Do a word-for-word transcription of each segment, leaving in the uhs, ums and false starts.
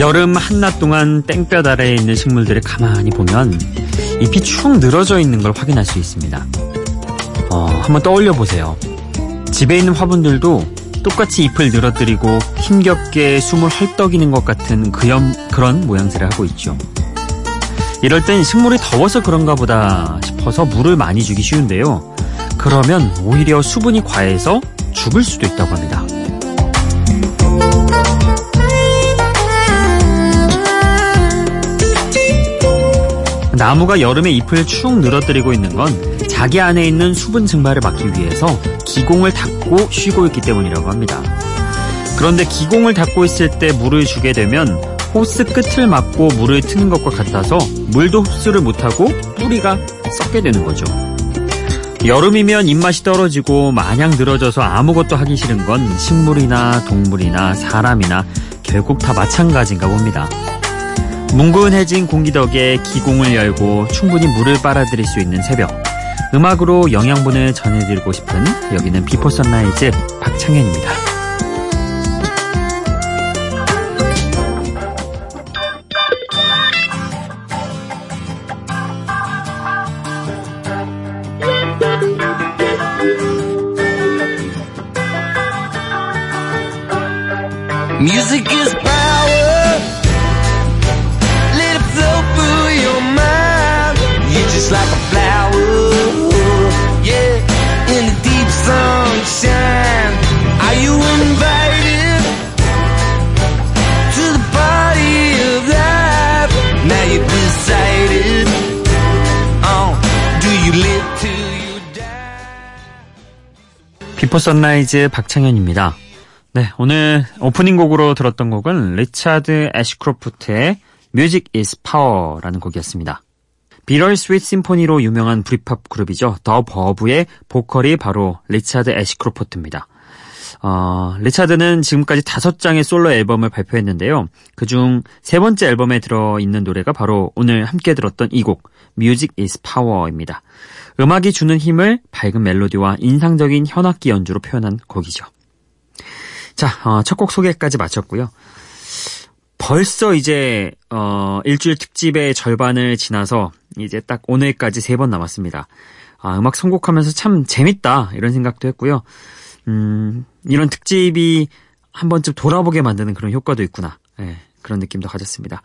여름 한낮 동안 땡볕 아래에 있는 식물들을 가만히 보면 잎이 축 늘어져 있는 걸 확인할 수 있습니다. 어, 한번 떠올려 보세요. 집에 있는 화분들도 똑같이 잎을 늘어뜨리고 힘겹게 숨을 헐떡이는 것 같은 그염, 그런 모양새를 하고 있죠. 이럴 땐 식물이 더워서 그런가 보다 싶어서 물을 많이 주기 쉬운데요. 그러면 오히려 수분이 과해서 죽을 수도 있다고 합니다. 나무가 여름에 잎을 축 늘어뜨리고 있는 건 자기 안에 있는 수분 증발을 막기 위해서 기공을 닫고 쉬고 있기 때문이라고 합니다. 그런데 기공을 닫고 있을 때 물을 주게 되면 호스 끝을 막고 물을 트는 것과 같아서 물도 흡수를 못하고 뿌리가 썩게 되는 거죠. 여름이면 입맛이 떨어지고 마냥 늘어져서 아무것도 하기 싫은 건 식물이나 동물이나 사람이나 결국 다 마찬가지인가 봅니다. 뭉근해진 공기 덕에 기공을 열고 충분히 물을 빨아들일 수 있는 새벽, 음악으로 영양분을 전해드리고 싶은 여기는 비포 선라이즈 박창현입니다. Music is power. Let it flow through your mind. You're just like a flower, yeah, in the deep sunshine. Are you invited to the party of life? Now you've decided. Oh, do you live till you die? 비포 선라이즈 박창현입니다. 네, 오늘 오프닝 곡으로 들었던 곡은 리차드 애쉬크로프트의 Music is Power라는 곡이었습니다. 비럴 스윗 심포니로 유명한 브릿팝 그룹이죠. 더 버브의 보컬이 바로 리차드 애쉬크로프트입니다. 어, 리차드는 지금까지 다섯 장의 솔로 앨범을 발표했는데요. 그중 세 번째 앨범에 들어있는 노래가 바로 오늘 함께 들었던 이 곡 Music is Power입니다. 음악이 주는 힘을 밝은 멜로디와 인상적인 현악기 연주로 표현한 곡이죠. 자, 어, 첫 곡 소개까지 마쳤고요. 벌써 이제 어, 일주일 특집의 절반을 지나서 이제 딱 오늘까지 세 번 남았습니다. 아, 음악 선곡하면서 참 재밌다 이런 생각도 했고요. 음, 이런 특집이 한 번쯤 돌아보게 만드는 그런 효과도 있구나. 예, 그런 느낌도 가졌습니다.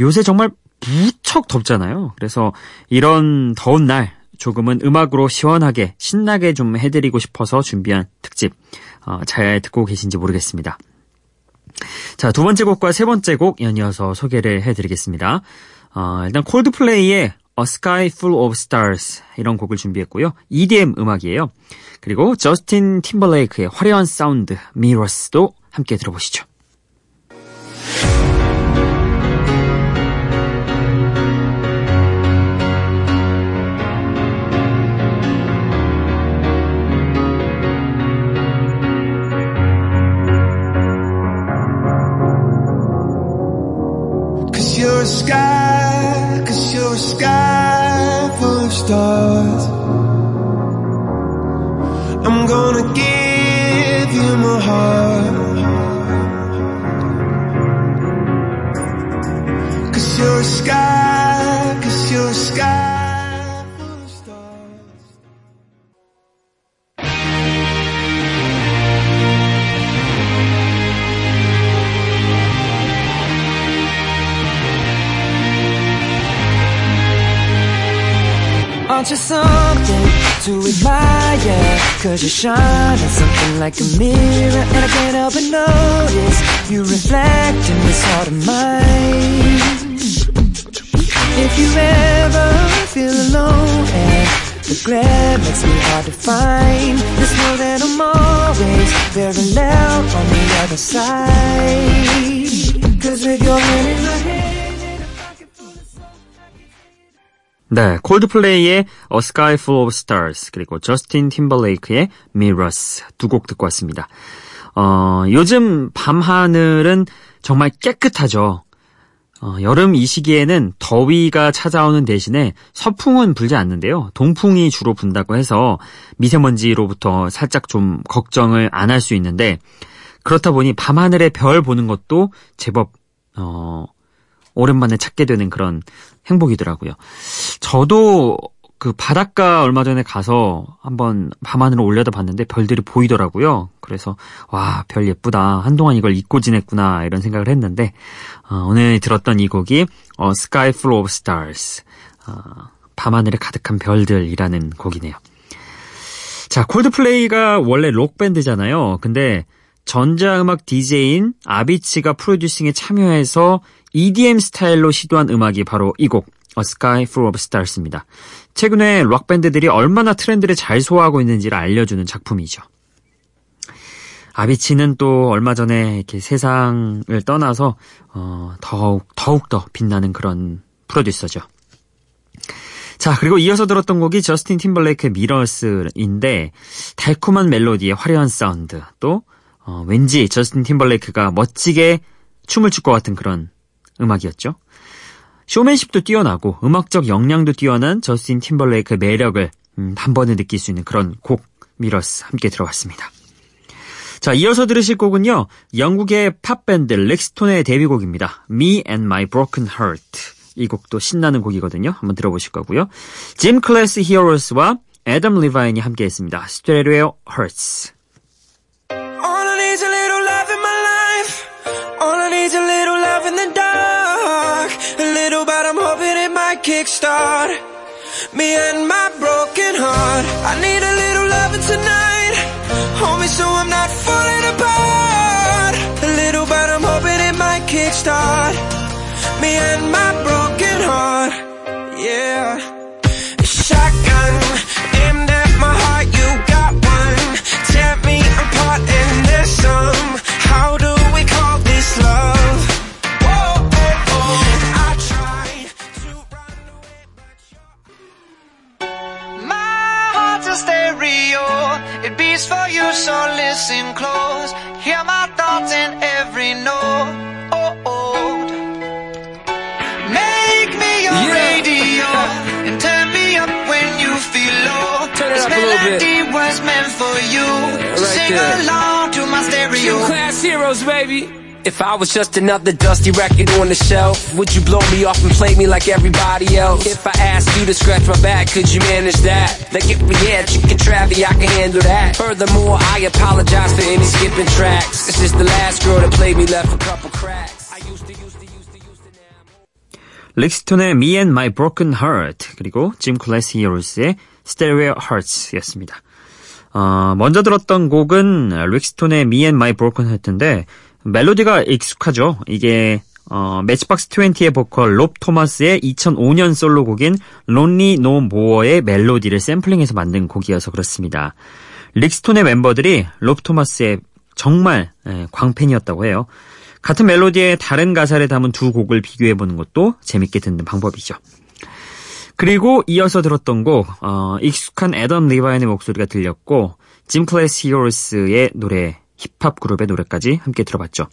요새 정말 무척 덥잖아요. 그래서 이런 더운 날 조금은 음악으로 시원하게 신나게 좀 해드리고 싶어서 준비한 특집, 어, 잘 듣고 계신지 모르겠습니다. 자, 두 번째 곡과 세 번째 곡 연이어서 소개를 해드리겠습니다. 어, 일단 콜드플레이의 A Sky Full of Stars 이런 곡을 준비했고요. 이디엠 음악이에요. 그리고 저스틴 팀버레이크의 화려한 사운드 Mirrors도 함께 들어보시죠. Sky, cause you're a sky full of stars. I'm gonna give you my heart. Cause you're a sky, cause you're a sky. Aren't you something to admire? Cause you shine on something like a mirror, and I can't help but notice you reflect in this heart of mine. If you ever feel alone and the glare makes me hard to find, just know that I'm always very loud on the other side. Cause with your hand in my hand. 네, 콜드플레이의 A Sky Full of Stars 그리고 저스틴 팀버레이크의 Mirrors 두 곡 듣고 왔습니다. 어, 요즘 밤하늘은 정말 깨끗하죠. 어, 여름 이 시기에는 더위가 찾아오는 대신에 서풍은 불지 않는데요. 동풍이 주로 분다고 해서 미세먼지로부터 살짝 좀 걱정을 안 할 수 있는데, 그렇다 보니 밤하늘에 별 보는 것도 제법 어, 오랜만에 찾게 되는 그런 행복이더라고요. 저도 그 바닷가 얼마 전에 가서 한번 밤하늘을 올려다 봤는데 별들이 보이더라고요. 그래서 와, 별 예쁘다. 한동안 이걸 잊고 지냈구나 이런 생각을 했는데 어, 오늘 들었던 이 곡이 A Sky Full of Stars, 어, 밤하늘에 가득한 별들이라는 곡이네요. 자, 콜드플레이가 원래 록밴드잖아요. 근데 전자음악 디제이인 아비치가 프로듀싱에 참여해서 이디엠 스타일로 시도한 음악이 바로 이 곡 A Sky Full of Stars입니다. 최근에 록밴드들이 얼마나 트렌드를 잘 소화하고 있는지를 알려주는 작품이죠. 아비치는 또 얼마 전에 이렇게 세상을 떠나서 어, 더욱, 더욱더 빛나는 그런 프로듀서죠. 자, 그리고 이어서 들었던 곡이 저스틴 팀벌레이크의 미러스인데 달콤한 멜로디에 화려한 사운드, 또 어, 왠지 저스틴 팀벌레이크가 멋지게 춤을 출 것 같은 그런 음악이었죠. 쇼맨십도 뛰어나고 음악적 역량도 뛰어난 저스틴 팀벌레이크의 매력을 음, 한 번에 느낄 수 있는 그런 곡 미러스 함께 들어봤습니다. 자, 이어서 들으실 곡은요, 영국의 팝밴드 릭스톤의 데뷔곡입니다. Me and My Broken Heart. 이 곡도 신나는 곡이거든요. 한번 들어보실 거고요. 짐 클래스 히어로스와 애덤 리바인이 함께 했습니다. Stereo Hearts. All I need is a little love in my life. All I need is a little love in the dark. A little but I'm hoping it might kickstart me and my broken heart. I need a little loving tonight. Hold me so I'm not falling apart. A little but I'm hoping it might kickstart me and my broken heart. Yeah, shotgun aimed at my heart. You got one. Tear me apart in this sum. How do we call this love? Whoa, oh, oh. I tried to run away, but you're my heart's a stereo. It beats for you, so listen close. Hear my thoughts in every note. Oh, oh. Make me your yeah. And turn me up when you feel low. Turn it this up a little bit. This melody was meant for you. Yeah, right. Sing there. Along to my stereo. Two class heroes, baby. If I was just another dusty record on the shelf, would you blow me off and play me like everybody else? If I asked you to scratch my back, could you manage that? Like if we had you can travel, I can handle that. Furthermore, I apologize for any skipping tracks. This is the last girl that played me, left a couple cracks. I used to use the 릭스톤의 Me and My Broken Heart, 그리고 짐 클래스 히어로스의 Stereo Hearts였습니다. 어, 먼저 들었던 곡은 릭스톤의 Me and My Broken Heart인데 멜로디가 익숙하죠. 이게 어, 매치박스 이십의 보컬 롭 토마스의 이천오년 솔로곡인 Lonely No More의 멜로디를 샘플링해서 만든 곡이어서 그렇습니다. 릭스톤의 멤버들이 롭 토마스의 정말 광팬이었다고 해요. 같은 멜로디에 다른 가사를 담은 두 곡을 비교해보는 것도 재밌게 듣는 방법이죠. 그리고 이어서 들었던 곡, 어, 익숙한 애덤 리바인의 목소리가 들렸고 짐 클래스 히어로스의 노래, 힙합 그룹의 노래까지 함께 들어봤죠.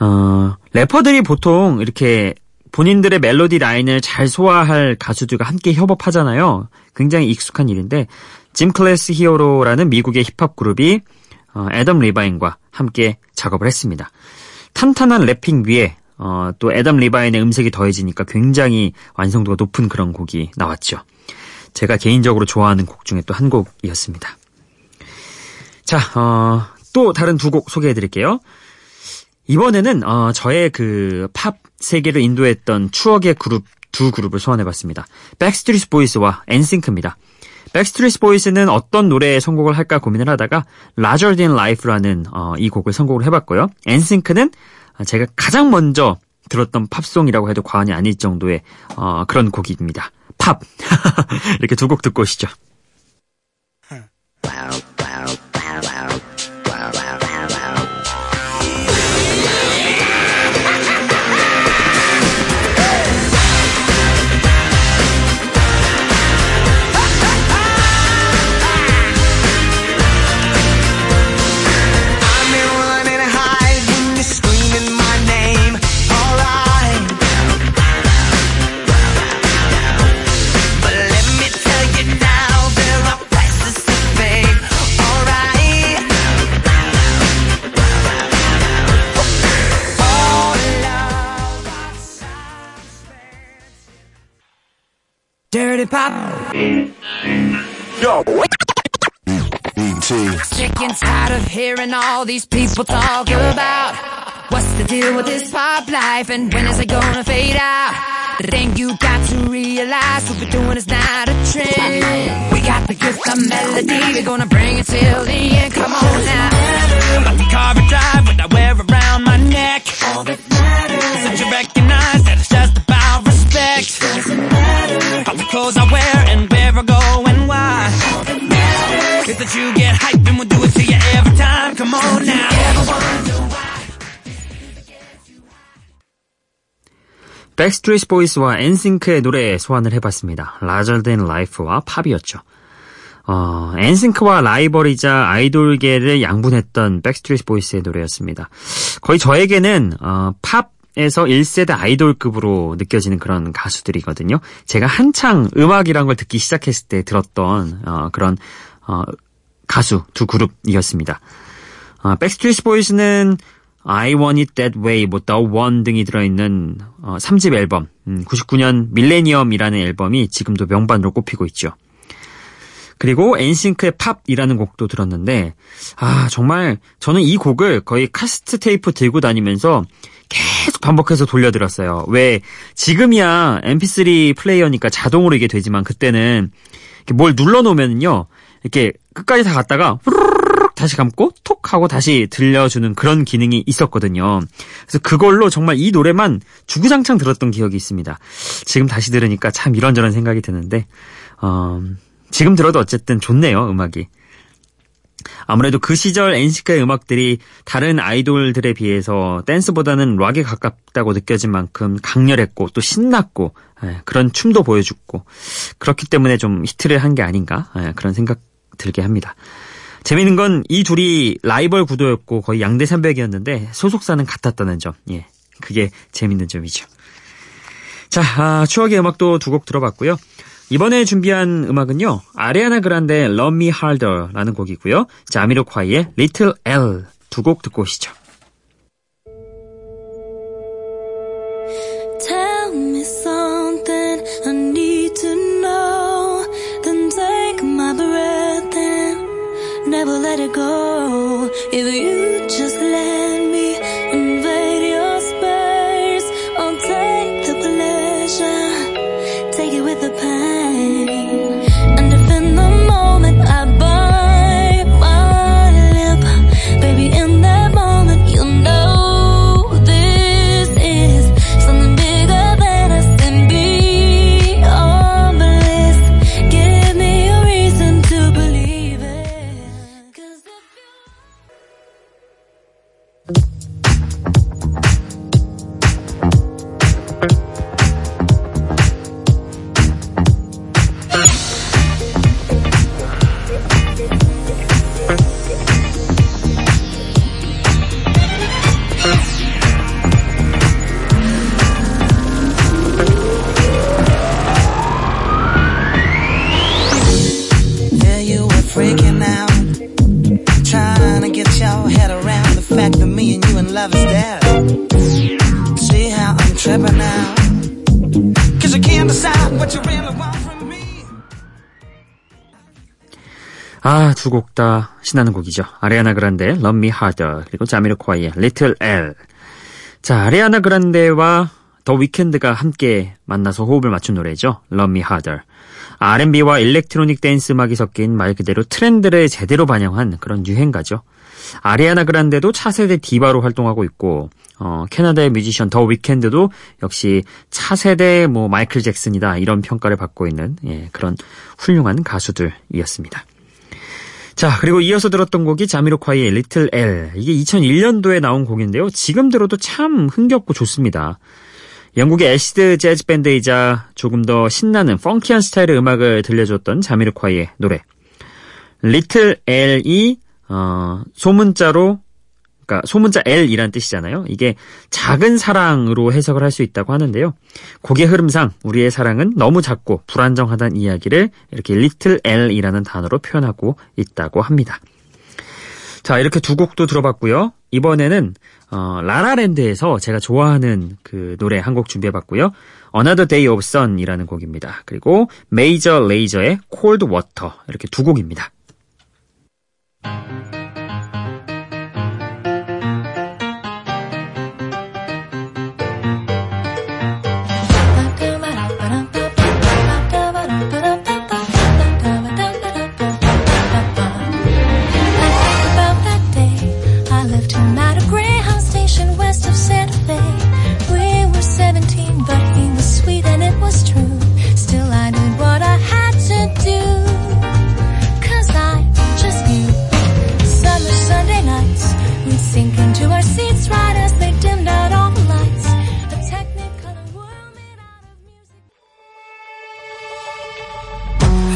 어, 래퍼들이 보통 이렇게 본인들의 멜로디 라인을 잘 소화할 가수들과 함께 협업하잖아요. 굉장히 익숙한 일인데 짐 클래스 히어로라는 미국의 힙합 그룹이 어, 애덤 리바인과 함께 작업을 했습니다. 탄탄한 랩핑 위에 어, 또 애덤 리바인의 음색이 더해지니까 굉장히 완성도가 높은 그런 곡이 나왔죠. 제가 개인적으로 좋아하는 곡 중에 또 한 곡이었습니다. 자, 어, 또 다른 두 곡 소개해드릴게요. 이번에는 어, 저의 그 팝 세계를 인도했던 추억의 그룹 두 그룹을 소환해봤습니다. 백스트리트 보이스와 엔싱크입니다. 백스트리트 보이스는 어떤 노래에 선곡을 할까 고민을 하다가 Larger Than Life라는 어, 이 곡을 선곡을 해봤고요. 엔싱크는 제가 가장 먼저 들었던 팝송이라고 해도 과언이 아닐 정도의 어, 그런 곡입니다. 팝! 이렇게 두 곡 듣고 오시죠. Dirty Pop. Yo. Sick and tired of hearing all these people talk about what's the deal with this pop life and when is it gonna fade out? The thing you got to realize what we're doing is not a trend. We got the good the melody, we're gonna bring it till the end. Come on now. About the car I drive, what I wear around my neck. All that matters. Since you recognize that it's just about respect. It doesn't matter. All the clothes I wear and where I go and why. All that matters. Is that you get hype and we'll do it to you every time. Come on now. Backstreet Boys와 엔싱크의 노래 소환을 해봤습니다. Larger Than Life와 팝이었죠. 어, 엔싱크와 라이벌이자 아이돌계를 양분했던 백스트리트 보이스의 노래였습니다. 거의 저에게는 어, 팝에서 일 세대 아이돌급으로 느껴지는 그런 가수들이거든요. 제가 한창 음악이란 걸 듣기 시작했을 때 들었던 어, 그런 어, 가수 두 그룹이었습니다. 어, 백스트리트 보이스는 I Want It That Way, 뭐 The One 등이 들어있는 어, 삼 집 앨범, 음, 구십구 년 밀레니엄이라는 앨범이 지금도 명반으로 꼽히고 있죠. 그리고 엔싱크의 팝이라는 곡도 들었는데 아 정말 저는 이 곡을 거의 카세트 테이프 들고 다니면서 계속 반복해서 돌려들었어요. 왜 지금이야 엠피쓰리 플레이어니까 자동으로 이게 되지만 그때는 이렇게 뭘 눌러놓으면요 이렇게 끝까지 다 갔다가 후루룩 다시 감고 톡 하고 다시 들려주는 그런 기능이 있었거든요. 그래서 그걸로 정말 이 노래만 주구장창 들었던 기억이 있습니다. 지금 다시 들으니까 참 이런저런 생각이 드는데 어... 지금 들어도 어쨌든 좋네요, 음악이. 아무래도 그 시절 엔싱크의 음악들이 다른 아이돌들에 비해서 댄스보다는 락에 가깝다고 느껴진 만큼 강렬했고 또 신났고 그런 춤도 보여줬고 그렇기 때문에 좀 히트를 한 게 아닌가 그런 생각 들게 합니다. 재미있는 건 이 둘이 라이벌 구도였고 거의 양대산맥이었는데 소속사는 같았다는 점, 예, 그게 재밌는 점이죠. 자, 아, 추억의 음악도 두 곡 들어봤고요. 이번에 준비한 음악은요. 아리아나 그란데의 Love Me Harder라는 곡이고요. 자미로콰이의 Little L 두 곡 듣고 오시죠. Tell me something I need to know. Then take my breath and never let it go. If you just let me invade your space, I'll take the pleasure. Take it with the pain. 아, 두 곡 다 신나는 곡이죠. 아리아나 그란데의 Love Me Harder 그리고 자미로콰이의 Little L. 자, 아리아나 그란데와 더 위켄드가 함께 만나서 호흡을 맞춘 노래죠. Love Me Harder. 알앤비와 일렉트로닉 댄스 음악이 섞인 말 그대로 트렌드를 제대로 반영한 그런 유행가죠. 아리아나 그란데도 차세대 디바로 활동하고 있고 어, 캐나다의 뮤지션 더 위켄드도 역시 차세대 뭐 마이클 잭슨이다 이런 평가를 받고 있는 예, 그런 훌륭한 가수들이었습니다. 자, 그리고 이어서 들었던 곡이 자미로콰이의 Little L. 이게 이천일 년도에 나온 곡인데요. 지금 들어도 참 흥겹고 좋습니다. 영국의 애시드 재즈 밴드이자 조금 더 신나는 펑키한 스타일의 음악을 들려줬던 자미로콰이의 노래. Little L이 어, 소문자로 그러니까 소문자 L이란 뜻이잖아요. 이게 작은 사랑으로 해석을 할 수 있다고 하는데요. 곡의 흐름상 우리의 사랑은 너무 작고 불안정하다는 이야기를 이렇게 Little L이라는 단어로 표현하고 있다고 합니다. 자, 이렇게 두 곡도 들어봤고요. 이번에는 어, 라라랜드에서 제가 좋아하는 그 노래 한 곡 준비해봤고요. Another Day of Sun이라는 곡입니다. 그리고 Major Lazer의 Cold Water, 이렇게 두 곡입니다.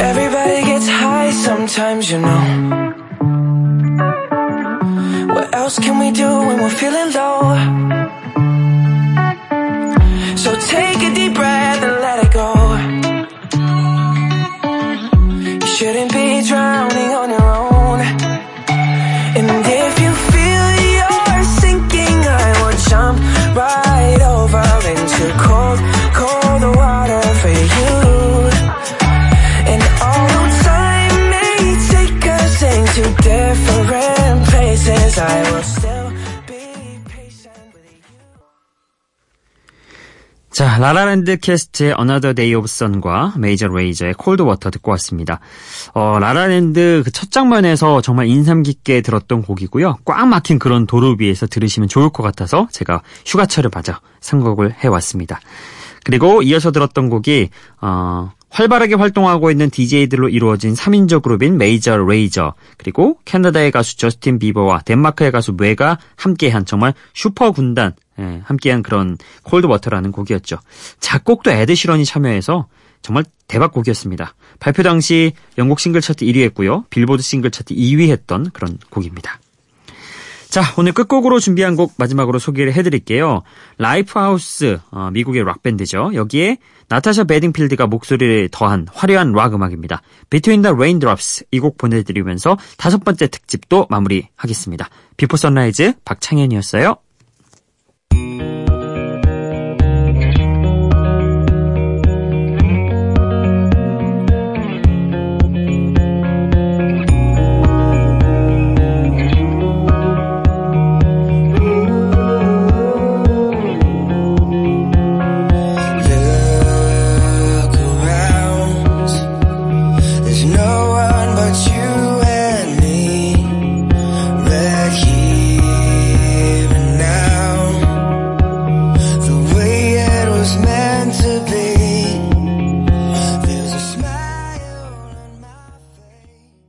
Everybody gets high sometimes, you know. What else can we do when we're feeling low? So take a deep breath and let it go. You shouldn't be drowning on your own. And if you feel you're sinking, I will jump right over into cold, cold water for you. Different places I will still be patient with you. 자, 라라랜드 캐스트의 Another Day of Sun과 메이저 레이저의 Cold Water 듣고 왔습니다. 어, 라라랜드 그 첫 장면에서 정말 인상 깊게 들었던 곡이고요. 꽉 막힌 그런 도로 위에서 들으시면 좋을 것 같아서 제가 휴가철을 맞아 선곡을 해왔습니다. 그리고 이어서 들었던 곡이 어, 활발하게 활동하고 있는 디제이들로 이루어진 삼인조 그룹인 메이저 레이저, 그리고 캐나다의 가수 저스틴 비버와 덴마크의 가수 뇌가 함께한 정말 슈퍼 군단, 예, 함께한 그런 콜드워터라는 곡이었죠. 작곡도 에드 시런이 참여해서 정말 대박곡이었습니다. 발표 당시 영국 싱글 차트 일 위 했고요. 빌보드 싱글 차트 이 위 했던 그런 곡입니다. 자, 오늘 끝곡으로 준비한 곡 마지막으로 소개를 해드릴게요. 라이프하우스, 어, 미국의 락밴드죠. 여기에 나타샤 베딩필드가 목소리를 더한 화려한 락 음악입니다. Between the Raindrops, 이 곡 보내드리면서 다섯 번째 특집도 마무리하겠습니다. 비포 선라이즈 박창현이었어요.